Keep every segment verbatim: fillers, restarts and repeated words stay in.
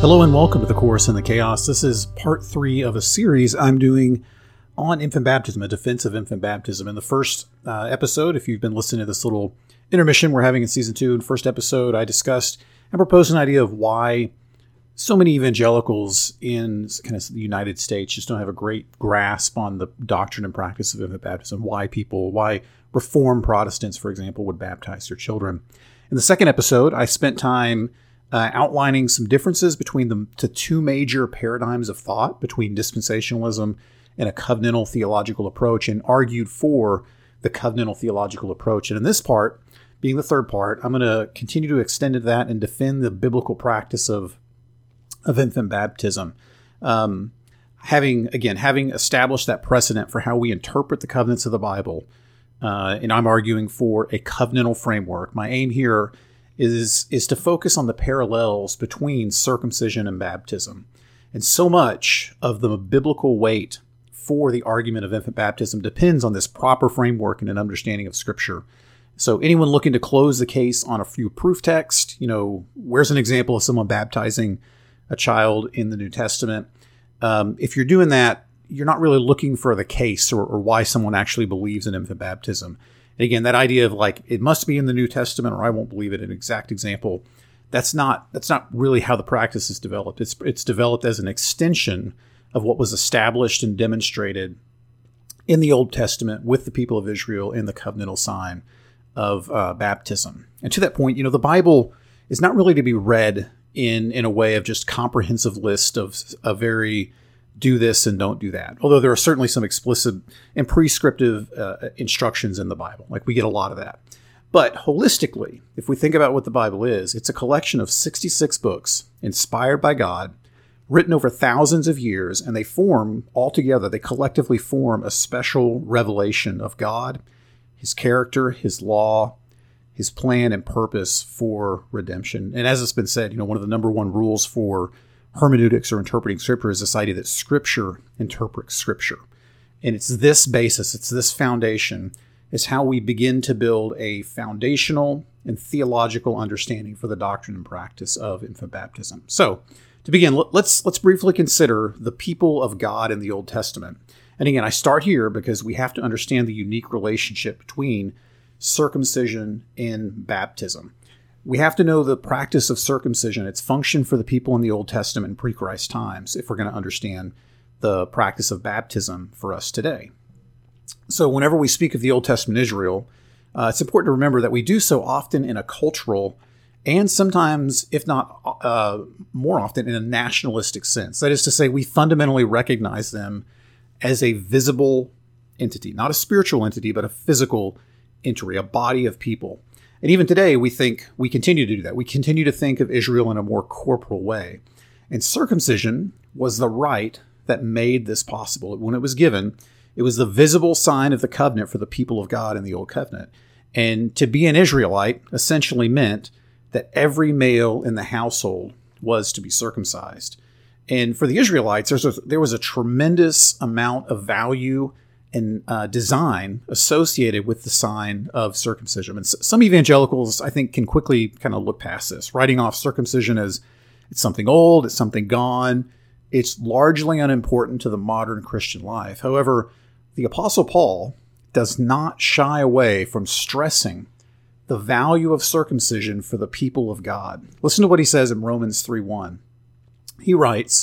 Hello and welcome to The Course in the Chaos. This is part three of a series I'm doing on infant baptism, a defense of infant baptism. In the first uh, episode, if you've been listening to this little intermission we're having in season two, in the first episode, I discussed and proposed an idea of why so many evangelicals in kind of the United States just don't have a great grasp on the doctrine and practice of infant baptism, why people, why Reformed Protestants, for example, would baptize their children. In the second episode, I spent time Uh, outlining some differences between the, the two major paradigms of thought between dispensationalism and a covenantal theological approach, and argued for the covenantal theological approach. And in this part, being the third part, I'm going to continue to extend into that and defend the biblical practice of of infant baptism. Um, having, again, having established that precedent for how we interpret the covenants of the Bible, uh, and I'm arguing for a covenantal framework. My aim here is is to focus on the parallels between circumcision and baptism. And so much of the biblical weight for the argument of infant baptism depends on this proper framework and an understanding of Scripture. So anyone looking to close the case on a few proof texts, you know, where's an example of someone baptizing a child in the New Testament? Um, if you're doing that, you're not really looking for the case or, or why someone actually believes in infant baptism. And again, that idea of like, it must be in the New Testament or I won't believe it, an exact example, that's not that's not really how the practice is developed. It's it's developed as an extension of what was established and demonstrated in the Old Testament with the people of Israel in the covenantal sign of uh, baptism. And to that point, you know, the Bible is not really to be read in in a way of just comprehensive list of a very do this and don't do that. Although there are certainly some explicit and prescriptive uh, instructions in the Bible. Like we get a lot of that. But holistically, if we think about what the Bible is, it's a collection of sixty-six books inspired by God, written over thousands of years, and they form altogether, they collectively form a special revelation of God, his character, his law, his plan and purpose for redemption. And as it's been said, you know, one of the number one rules for hermeneutics or interpreting Scripture is this idea that Scripture interprets Scripture. And it's this basis, it's this foundation, is how we begin to build a foundational and theological understanding for the doctrine and practice of infant baptism. So to begin, let's let's briefly consider the people of God in the Old Testament. And again, I start here because we have to understand the unique relationship between circumcision and baptism. We have to know the practice of circumcision, its function for the people in the Old Testament in pre-Christ times, if we're going to understand the practice of baptism for us today. So whenever we speak of the Old Testament Israel, uh, it's important to remember that we do so often in a cultural and sometimes, if not uh, more often, in a nationalistic sense. That is to say, we fundamentally recognize them as a visible entity, not a spiritual entity, but a physical entity, a body of people. And even today, we think we continue to do that. We continue to think of Israel in a more corporal way. And circumcision was the rite that made this possible. When it was given, it was the visible sign of the covenant for the people of God in the Old Covenant. And to be an Israelite essentially meant that every male in the household was to be circumcised. And for the Israelites, there's a, there was a tremendous amount of value and uh, design associated with the sign of circumcision. And some evangelicals, I think, can quickly kind of look past this, writing off circumcision as it's something old, it's something gone. It's largely unimportant to the modern Christian life. However, the Apostle Paul does not shy away from stressing the value of circumcision for the people of God. Listen to what he says in Romans three one. He writes,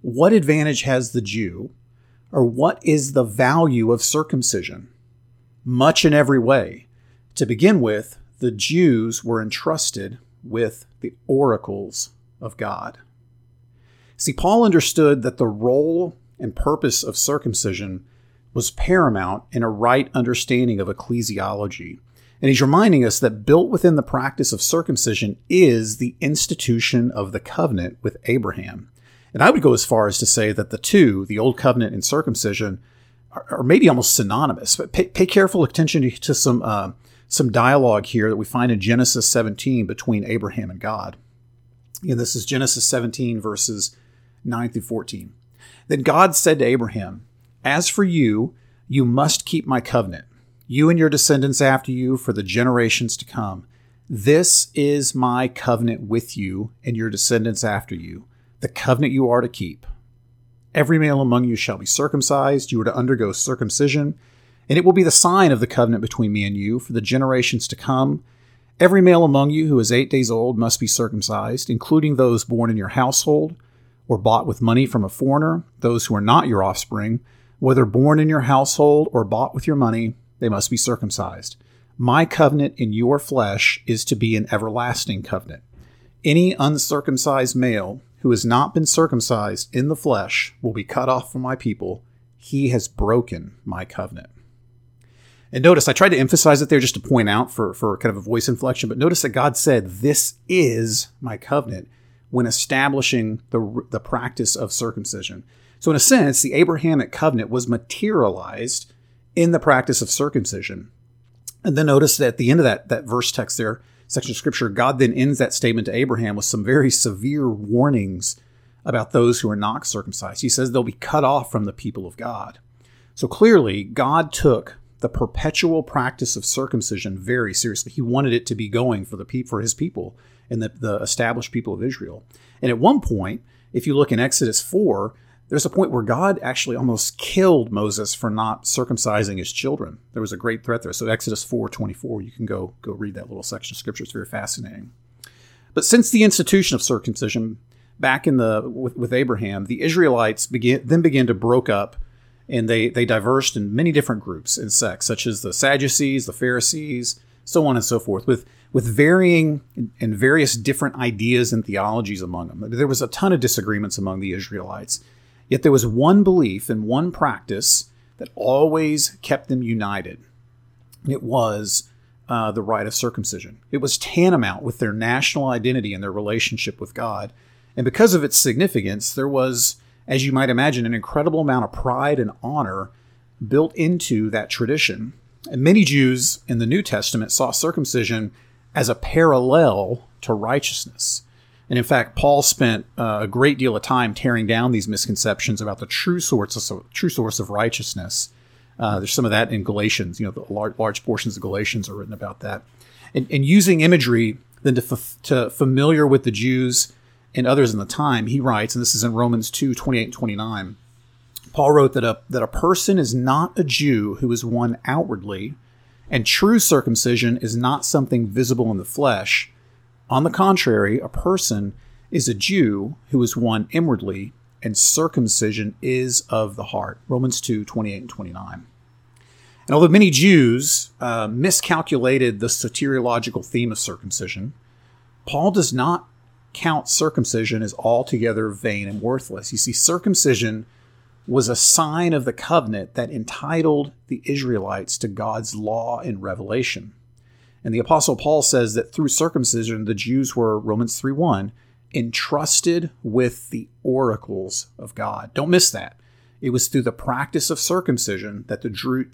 "What advantage has the Jew? Or what is the value of circumcision? Much in every way. To begin with, the Jews were entrusted with the oracles of God." See, Paul understood that the role and purpose of circumcision was paramount in a right understanding of ecclesiology. And he's reminding us that built within the practice of circumcision is the institution of the covenant with Abraham. And I would go as far as to say that the two, the Old Covenant and circumcision, are, are maybe almost synonymous. But pay, pay careful attention to, to some uh, some dialogue here that we find in Genesis seventeen between Abraham and God. And this is Genesis seventeen, verses nine through fourteen. "Then God said to Abraham, 'As for you, you must keep my covenant, you and your descendants after you for the generations to come. This is my covenant with you and your descendants after you. the covenant you are to keep. Every male among you shall be circumcised. You are to undergo circumcision, and it will be the sign of the covenant between me and you for the generations to come. Every male among you who is eight days old must be circumcised, including those born in your household or bought with money from a foreigner, those who are not your offspring, whether born in your household or bought with your money, they must be circumcised. My covenant in your flesh is to be an everlasting covenant. Any uncircumcised male who has not been circumcised in the flesh will be cut off from my people. He has broken my covenant. And notice, I tried to emphasize it there just to point out for, for kind of a voice inflection, but notice that God said, this is my covenant when establishing the, the practice of circumcision. So in a sense, the Abrahamic covenant was materialized in the practice of circumcision. And then notice that at the end of that, that verse text there, section of scripture, God then ends that statement to Abraham with some very severe warnings about those who are not circumcised. He says they'll be cut off from the people of God. So clearly, God took the perpetual practice of circumcision very seriously. He wanted it to be going for the pe- for his people and the, the established people of Israel. And at one point, if you look in Exodus four, there's a point where God actually almost killed Moses for not circumcising his children. There was a great threat there. So Exodus four twenty-four, you can go, go read that little section of scripture. It's very fascinating. But since the institution of circumcision back in the with, with Abraham, the Israelites begin, then began to broke up, and they, they diverged in many different groups and sects, such as the Sadducees, the Pharisees, so on and so forth, with, with varying and various different ideas and theologies among them. There was a ton of disagreements among the Israelites, yet there was one belief and one practice that always kept them united, and it was uh, the rite of circumcision. It was tantamount with their national identity and their relationship with God, and because of its significance, there was, as you might imagine, an incredible amount of pride and honor built into that tradition. And many Jews in the New Testament saw circumcision as a parallel to righteousness. And in fact, Paul spent uh, a great deal of time tearing down these misconceptions about the true source of, so, true source of righteousness. Uh, there's some of that in Galatians. You know, the large, large portions of Galatians are written about that. And, and using imagery then to, f- to familiar with the Jews and others in the time, he writes, and this is in Romans two twenty-eight and twenty-nine, Paul wrote that a, that a person is not a Jew who is one outwardly, and true circumcision is not something visible in the flesh. On the contrary, a person is a Jew who is one inwardly, and circumcision is of the heart. Romans two twenty-eight and twenty-nine. And although many Jews uh, miscalculated the soteriological theme of circumcision, Paul does not count circumcision as altogether vain and worthless. You see, circumcision was a sign of the covenant that entitled the Israelites to God's law and revelation. And the Apostle Paul says that through circumcision, the Jews were, Romans three one, entrusted with the oracles of God. Don't miss that. It was through the practice of circumcision that the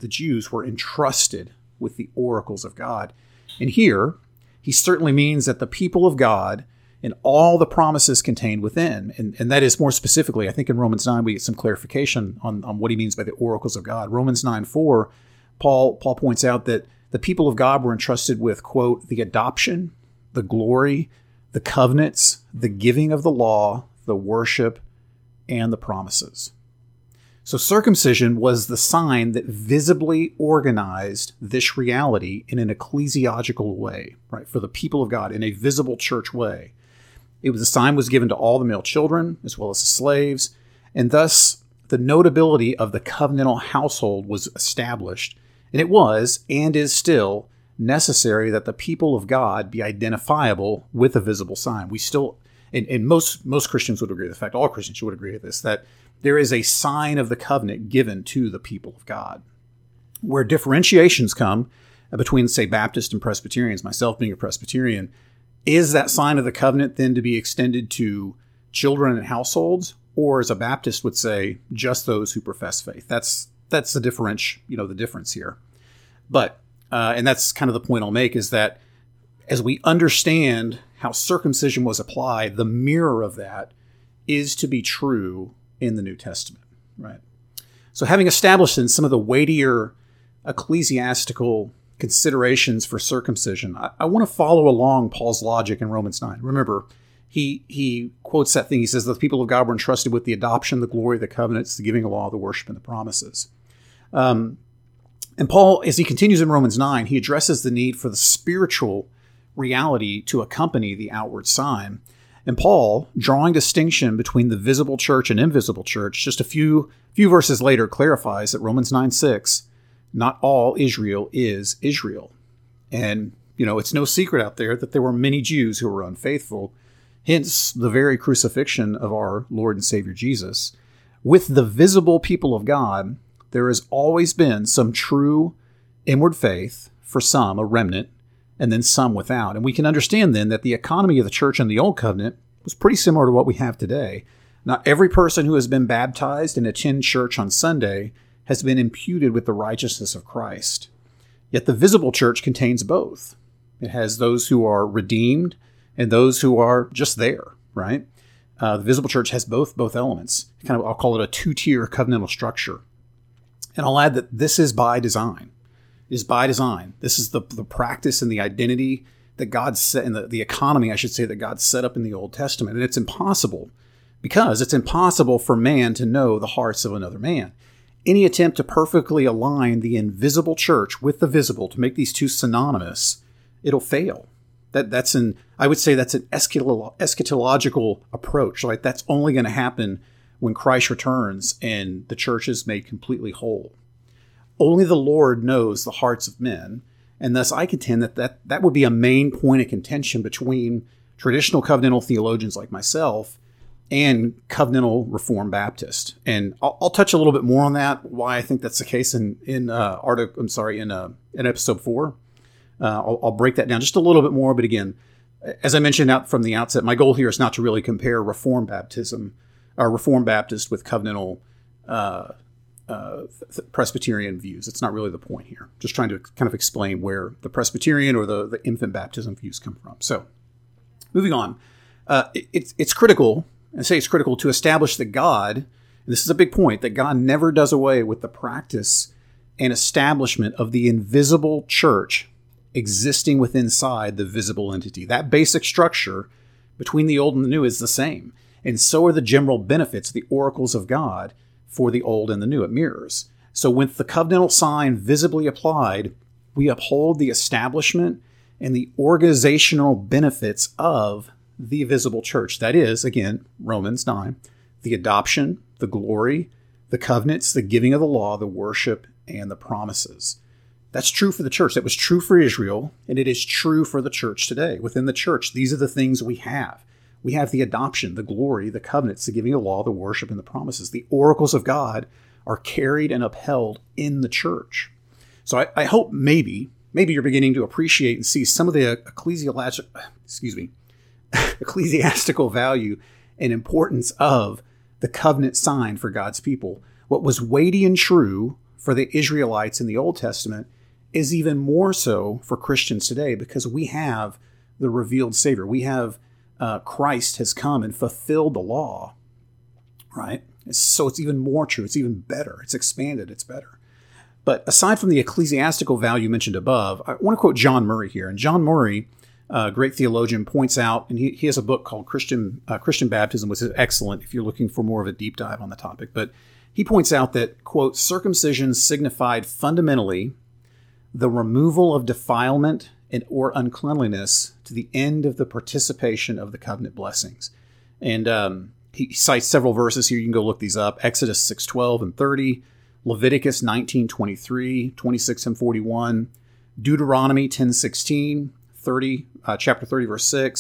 Jews were entrusted with the oracles of God. And here, he certainly means that the people of God and all the promises contained within, and, and that is more specifically, I think in Romans nine, we get some clarification on, on what he means by the oracles of God. Romans nine four, Paul, Paul points out that the people of God were entrusted with, quote, the adoption, the glory, the covenants, the giving of the law, the worship, and the promises. So circumcision was the sign that visibly organized this reality in an ecclesiological way, right, for the people of God in a visible church way. It was a sign was given to all the male children as well as the slaves, and thus the notability of the covenantal household was established. And it was, and is still, necessary that the people of God be identifiable with a visible sign. We still, and, and most most Christians would agree with this, in fact, all Christians would agree with this, that there is a sign of the covenant given to the people of God. Where differentiations come between, say, Baptists and Presbyterians, myself being a Presbyterian, is that sign of the covenant then to be extended to children and households, or as a Baptist would say, just those who profess faith? That's that's the difference, you know, the difference here. But, uh, and that's kind of the point I'll make, is that as we understand how circumcision was applied, the mirror of that is to be true in the New Testament, right? So having established in some of the weightier ecclesiastical considerations for circumcision, I, I want to follow along Paul's logic in Romans nine. Remember, he he quotes that thing. He says, the people of God were entrusted with the adoption, the glory, the covenants, the giving of law, the worship, and the promises. Um, and Paul, as he continues in Romans nine, he addresses the need for the spiritual reality to accompany the outward sign. And Paul, drawing distinction between the visible church and invisible church, just a few few verses later clarifies that Romans nine six, not all Israel is Israel. And, you know, it's no secret out there that there were many Jews who were unfaithful, hence the very crucifixion of our Lord and Savior Jesus. With the visible people of God, there has always been some true inward faith, for some a remnant, and then some without. And we can understand then that the economy of the church in the Old Covenant was pretty similar to what we have today. Not every person who has been baptized and attends church on Sunday has been imputed with the righteousness of Christ. Yet the visible church contains both. It has those who are redeemed and those who are just there, right? Uh, the visible church has both both elements. Kind of, I'll call it a two-tier covenantal structure. And I'll add that this is by design. is by design. This is the, the practice and the identity that God set, and the, the economy, I should say, that God set up in the Old Testament. And it's impossible, because it's impossible for man to know the hearts of another man. Any attempt to perfectly align the invisible church with the visible, to make these two synonymous, it'll fail. That that's an, I would say that's an eschatological approach. Like, that's only going to happen when Christ returns and the church is made completely whole. Only the Lord knows the hearts of men, and thus I contend that, that that would be a main point of contention between traditional covenantal theologians like myself and covenantal Reformed Baptist. And I'll, I'll touch a little bit more on that, why I think that's the case in in uh, article. I'm sorry, in uh, in episode four. Uh, I'll, I'll break that down just a little bit more. But again, as I mentioned out from the outset, my goal here is not to really compare Reformed Baptism, or Reformed Baptist, with covenantal Uh, Uh, th- Presbyterian views. It's not really the point here. Just trying to kind of explain where the Presbyterian or the, the infant baptism views come from. So, moving on, uh, it, it's it's critical. I say it's critical to establish that God, and this is a big point, that God never does away with the practice and establishment of the invisible church existing within inside the visible entity. That basic structure between the old and the new is the same, and so are the general benefits, the oracles of God, for the old and the new. It mirrors. So with the covenantal sign visibly applied, we uphold the establishment and the organizational benefits of the visible church. That is, again, Romans nine, the adoption, the glory, the covenants, the giving of the law, the worship, and the promises. That's true for the church. That was true for Israel, and it is true for the church today. Within the church, these are the things we have. We have the adoption, the glory, the covenants, the giving of law, the worship, and the promises. The oracles of God are carried and upheld in the church. So I, I hope maybe, maybe you're beginning to appreciate and see some of the ecclesiological, excuse me, ecclesiastical value and importance of the covenant sign for God's people. What was weighty and true for the Israelites in the Old Testament is even more so for Christians today, because we have the revealed Savior. We have Uh, Christ has come and fulfilled the law, right? So it's even more true. It's even better. It's expanded. It's better. But aside from the ecclesiastical value mentioned above, I want to quote John Murray here. And John Murray, a uh, great theologian, points out, and he, he has a book called Christian uh, Christian Baptism, which is excellent if you're looking for more of a deep dive on the topic. But he points out that, quote, circumcision signified fundamentally the removal of defilement and or uncleanliness to the end of the participation of the covenant blessings. And um, he cites several verses here. You can go look these up. Exodus six twelve and thirty, Leviticus nineteen twenty-three, twenty-six and forty-one, Deuteronomy ten sixteen, thirty, uh, chapter thirty, verse six,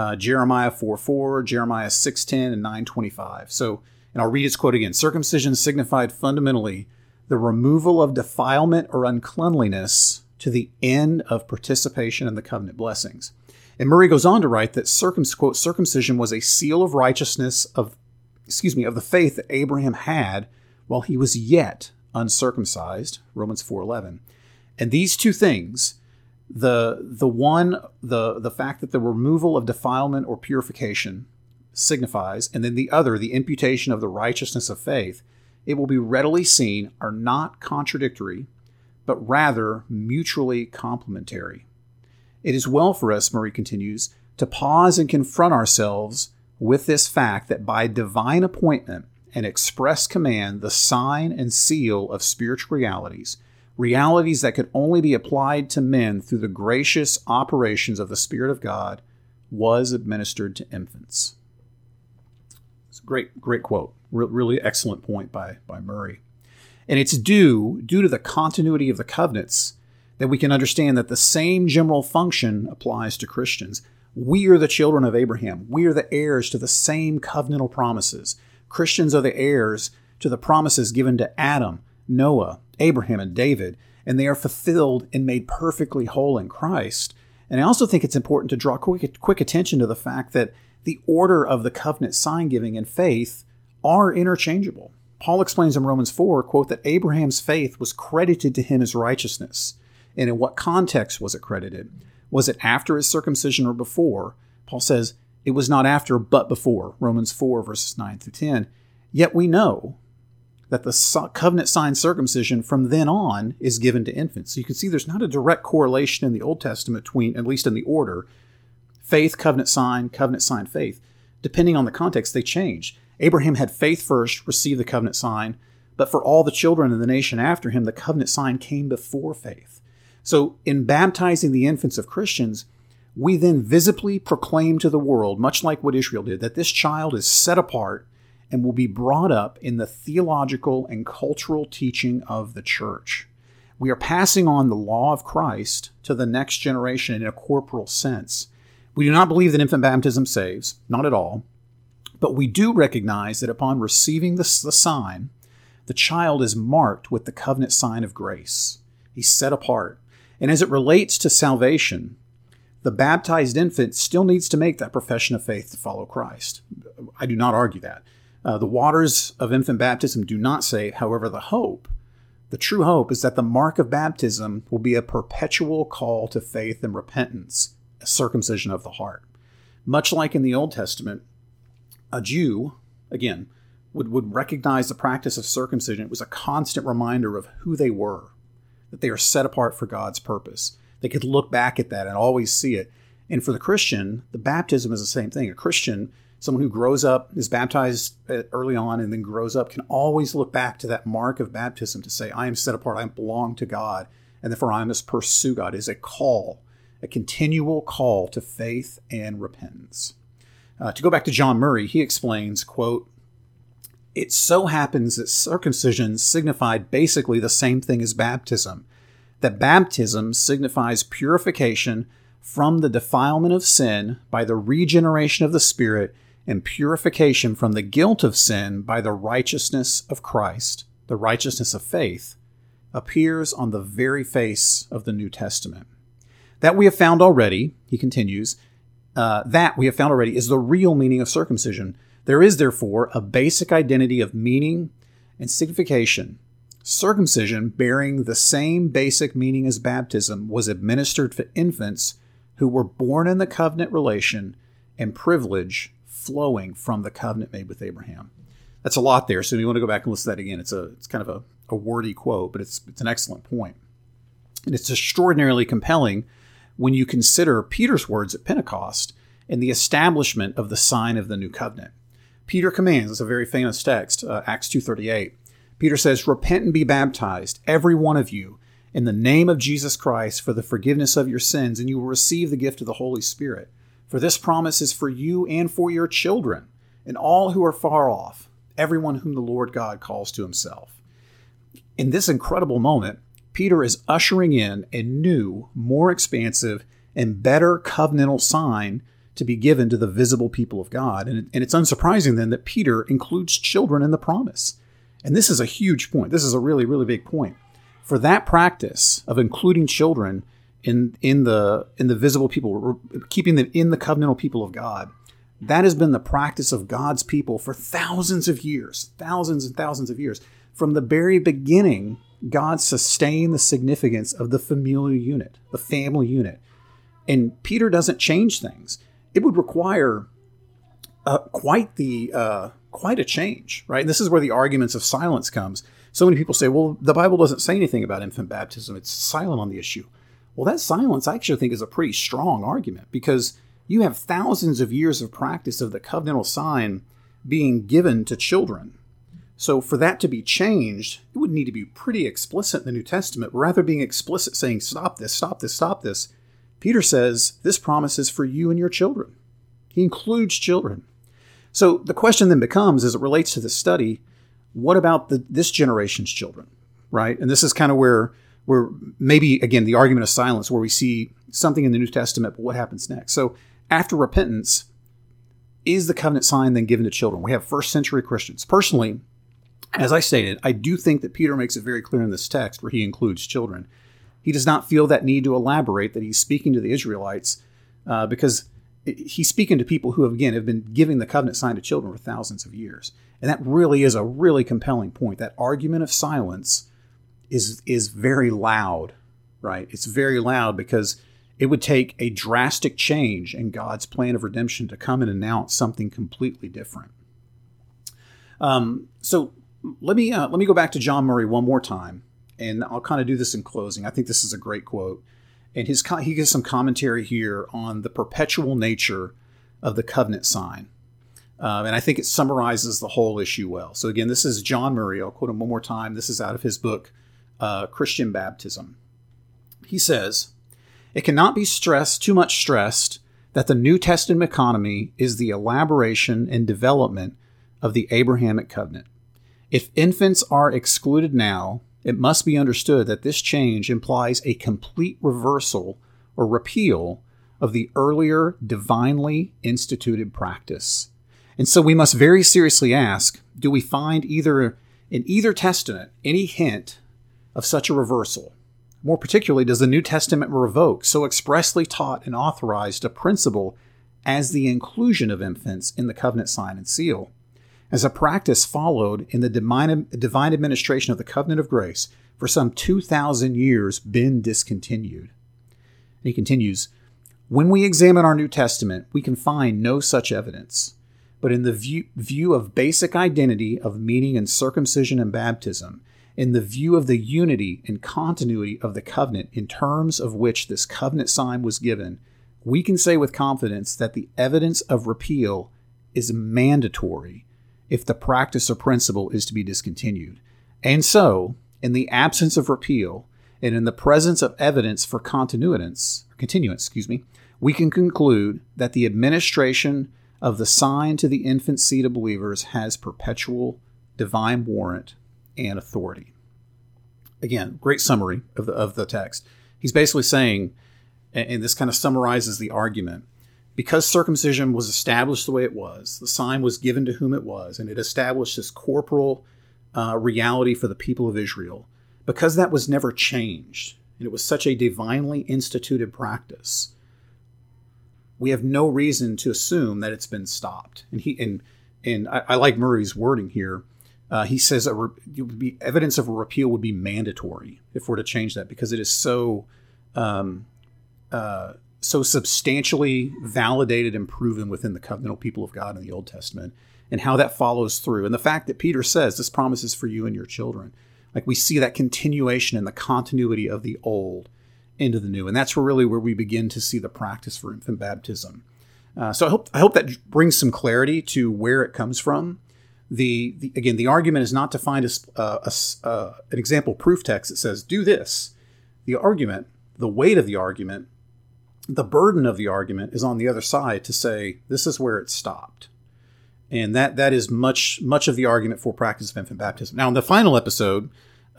uh, Jeremiah four four, Jeremiah six ten and nine twenty-five. So, and I'll read his quote again. Circumcision signified fundamentally the removal of defilement or uncleanliness to the end of participation in the covenant blessings. And Murray goes on to write that circumc- quote, circumcision was a seal of righteousness of, excuse me, of the faith that Abraham had while he was yet uncircumcised, Romans four eleven. And these two things, the the one, the, the fact that the removal of defilement or purification signifies, and then the other, the imputation of the righteousness of faith, it will be readily seen are not contradictory, but rather mutually complementary. It is well for us, Murray continues, to pause and confront ourselves with this fact that by divine appointment and express command, the sign and seal of spiritual realities, realities that could only be applied to men through the gracious operations of the Spirit of God, was administered to infants. It's a great, great quote. Re- really excellent point by, by Murray. And it's due, due to the continuity of the covenants that we can understand that the same general function applies to Christians. We are the children of Abraham. We are the heirs to the same covenantal promises. Christians are the heirs to the promises given to Adam, Noah, Abraham, and David, and they are fulfilled and made perfectly whole in Christ. And I also think it's important to draw quick, quick attention to the fact that the order of the covenant sign-giving and faith are interchangeable. Paul explains in Romans four, quote, that Abraham's faith was credited to him as righteousness. And in what context was it credited? Was it after his circumcision or before? Paul says, it was not after, but before, Romans four, verses nine through ten. Yet we know that the covenant sign circumcision from then on is given to infants. So you can see there's not a direct correlation in the Old Testament between, at least in the order, faith, covenant sign, covenant sign, faith. Depending on the context, they change. Abraham had faith first, received the covenant sign, but for all the children of the nation after him, the covenant sign came before faith. So in baptizing the infants of Christians, we then visibly proclaim to the world, much like what Israel did, that this child is set apart and will be brought up in the theological and cultural teaching of the church. We are passing on the law of Christ to the next generation in a corporal sense. We do not believe that infant baptism saves, not at all, but we do recognize that upon receiving the, the sign, the child is marked with the covenant sign of grace. He's set apart. And as it relates to salvation, the baptized infant still needs to make that profession of faith to follow Christ. I do not argue that. Uh, the waters of infant baptism do not save. However, the hope, the true hope, is that the mark of baptism will be a perpetual call to faith and repentance, a circumcision of the heart. Much like in the Old Testament, a Jew, again, would, would recognize the practice of circumcision. It was a constant reminder of who they were, that they are set apart for God's purpose. They could look back at that and always see it. And for the Christian, the baptism is the same thing. A Christian, someone who grows up, is baptized early on and then grows up, can always look back to that mark of baptism to say, I am set apart, I belong to God, and therefore I must pursue God. It is a call, a continual call to faith and repentance. Uh, to go back to John Murray, he explains, quote, it so happens that circumcision signified basically the same thing as baptism, that baptism signifies purification from the defilement of sin by the regeneration of the Spirit and purification from the guilt of sin by the righteousness of Christ. The righteousness of faith appears on the very face of the New Testament. That we have found already, he continues, uh, that we have found already is the real meaning of circumcision. There is, therefore, a basic identity of meaning and signification. Circumcision, bearing the same basic meaning as baptism, was administered to infants who were born in the covenant relation and privilege flowing from the covenant made with Abraham. That's a lot there, so if you want to go back and listen to that again, it's a it's kind of a, a wordy quote, but it's it's an excellent point. And it's extraordinarily compelling when you consider Peter's words at Pentecost and the establishment of the sign of the new covenant. Peter commands, it's a very famous text, uh, Acts two thirty-eight. Peter says, repent and be baptized, every one of you, in the name of Jesus Christ for the forgiveness of your sins, and you will receive the gift of the Holy Spirit. For this promise is for you and for your children, and all who are far off, everyone whom the Lord God calls to himself. In this incredible moment, Peter is ushering in a new, more expansive, and better covenantal sign to be given to the visible people of God. And it's unsurprising then that Peter includes children in the promise. And this is a huge point. This is a really, really big point. For that practice of including children in in the in the visible people, keeping them in the covenantal people of God, that has been the practice of God's people for thousands of years, thousands and thousands of years. From the very beginning, God sustained the significance of the familial unit, the family unit. And Peter doesn't change things. It would require uh, quite the uh, quite a change, right? And this is where the arguments of silence comes. So many people say, well, the Bible doesn't say anything about infant baptism. It's silent on the issue. Well, that silence, I actually think, is a pretty strong argument because you have thousands of years of practice of the covenantal sign being given to children. So for that to be changed, it would need to be pretty explicit in the New Testament, rather being explicit saying, stop this, stop this, stop this. Peter says, this promise is for you and your children. He includes children. So the question then becomes, as it relates to the study, what about the, this generation's children, right? And this is kind of where, where maybe, again, the argument of silence, where we see something in the New Testament, but what happens next? So after repentance, is the covenant sign then given to children? We have first century Christians. Personally, as I stated, I do think that Peter makes it very clear in this text where he includes children. He does not feel that need to elaborate that he's speaking to the Israelites uh, because he's speaking to people who, have, again, have been giving the covenant sign to children for thousands of years. And that really is a really compelling point. That argument of silence is is very loud, right? It's very loud because it would take a drastic change in God's plan of redemption to come and announce something completely different. Um, so... Let me uh, let me go back to John Murray one more time, and I'll kind of do this in closing. I think this is a great quote, and his he gives some commentary here on the perpetual nature of the covenant sign, um, and I think it summarizes the whole issue well. So again, this is John Murray. I'll quote him one more time. This is out of his book, uh, Christian Baptism. He says, "It cannot be stressed too much stressed that the New Testament economy is the elaboration and development of the Abrahamic covenant. If infants are excluded now, it must be understood that this change implies a complete reversal or repeal of the earlier divinely instituted practice. And so we must very seriously ask, do we find either in either testament any hint of such a reversal? More particularly, does the New Testament revoke so expressly taught and authorized a principle as the inclusion of infants in the covenant sign and seal? As a practice followed in the divine administration of the covenant of grace for some two thousand years been discontinued." And he continues, "When we examine our New Testament, we can find no such evidence. But in the view, view of basic identity of meaning in circumcision and baptism, in the view of the unity and continuity of the covenant in terms of which this covenant sign was given, we can say with confidence that the evidence of repeal is mandatory if the practice or principle is to be discontinued. And so, in the absence of repeal, and in the presence of evidence for continuance, continuance, excuse me, we can conclude that the administration of the sign to the infant seed of believers has perpetual divine warrant and authority." Again, great summary of the, of the text. He's basically saying, and this kind of summarizes the argument, because circumcision was established the way it was, the sign was given to whom it was, and it established this corporal uh, reality for the people of Israel, because that was never changed, and it was such a divinely instituted practice, we have no reason to assume that it's been stopped. And he and and I, I like Murray's wording here. Uh, he says a re, it would be, evidence of a repeal would be mandatory if we're to change that, because it is so... Um, uh, so substantially validated and proven within the covenantal people of God in the Old Testament, and how that follows through. And the fact that Peter says this promise is for you and your children, like we see that continuation and the continuity of the old into the new. And that's really where we begin to see the practice for infant baptism. Uh, so I hope, I hope that brings some clarity to where it comes from. The, the again, the argument is not to find a, a, a, a, an example proof text that says, do this. The argument, the weight of the argument, the burden of the argument is on the other side to say, this is where it stopped. And that that is much much of the argument for practice of infant baptism. Now, in the final episode,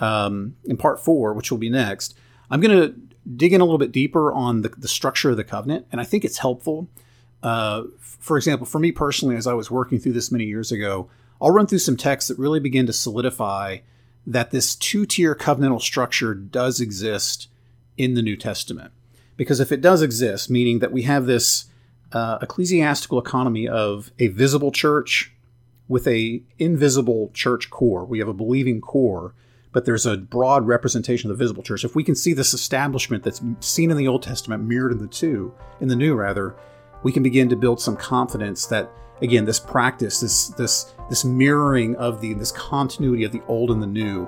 um, in part four, which will be next, I'm going to dig in a little bit deeper on the, the structure of the covenant. And I think it's helpful. Uh, for example, for me personally, as I was working through this many years ago, I'll run through some texts that really begin to solidify that this two-tier covenantal structure does exist in the New Testament. Because if it does exist, meaning that we have this uh, ecclesiastical economy of a visible church with a invisible church core, we have a believing core, but there's a broad representation of the visible church. If we can see this establishment that's seen in the Old Testament mirrored in the two, in the new rather, we can begin to build some confidence that, again, this practice, this this this mirroring of the this continuity of the old and the new,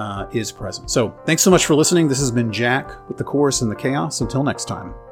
Uh, is present. So thanks so much for listening. This has been Jack with The Course in the Chaos. Until next time.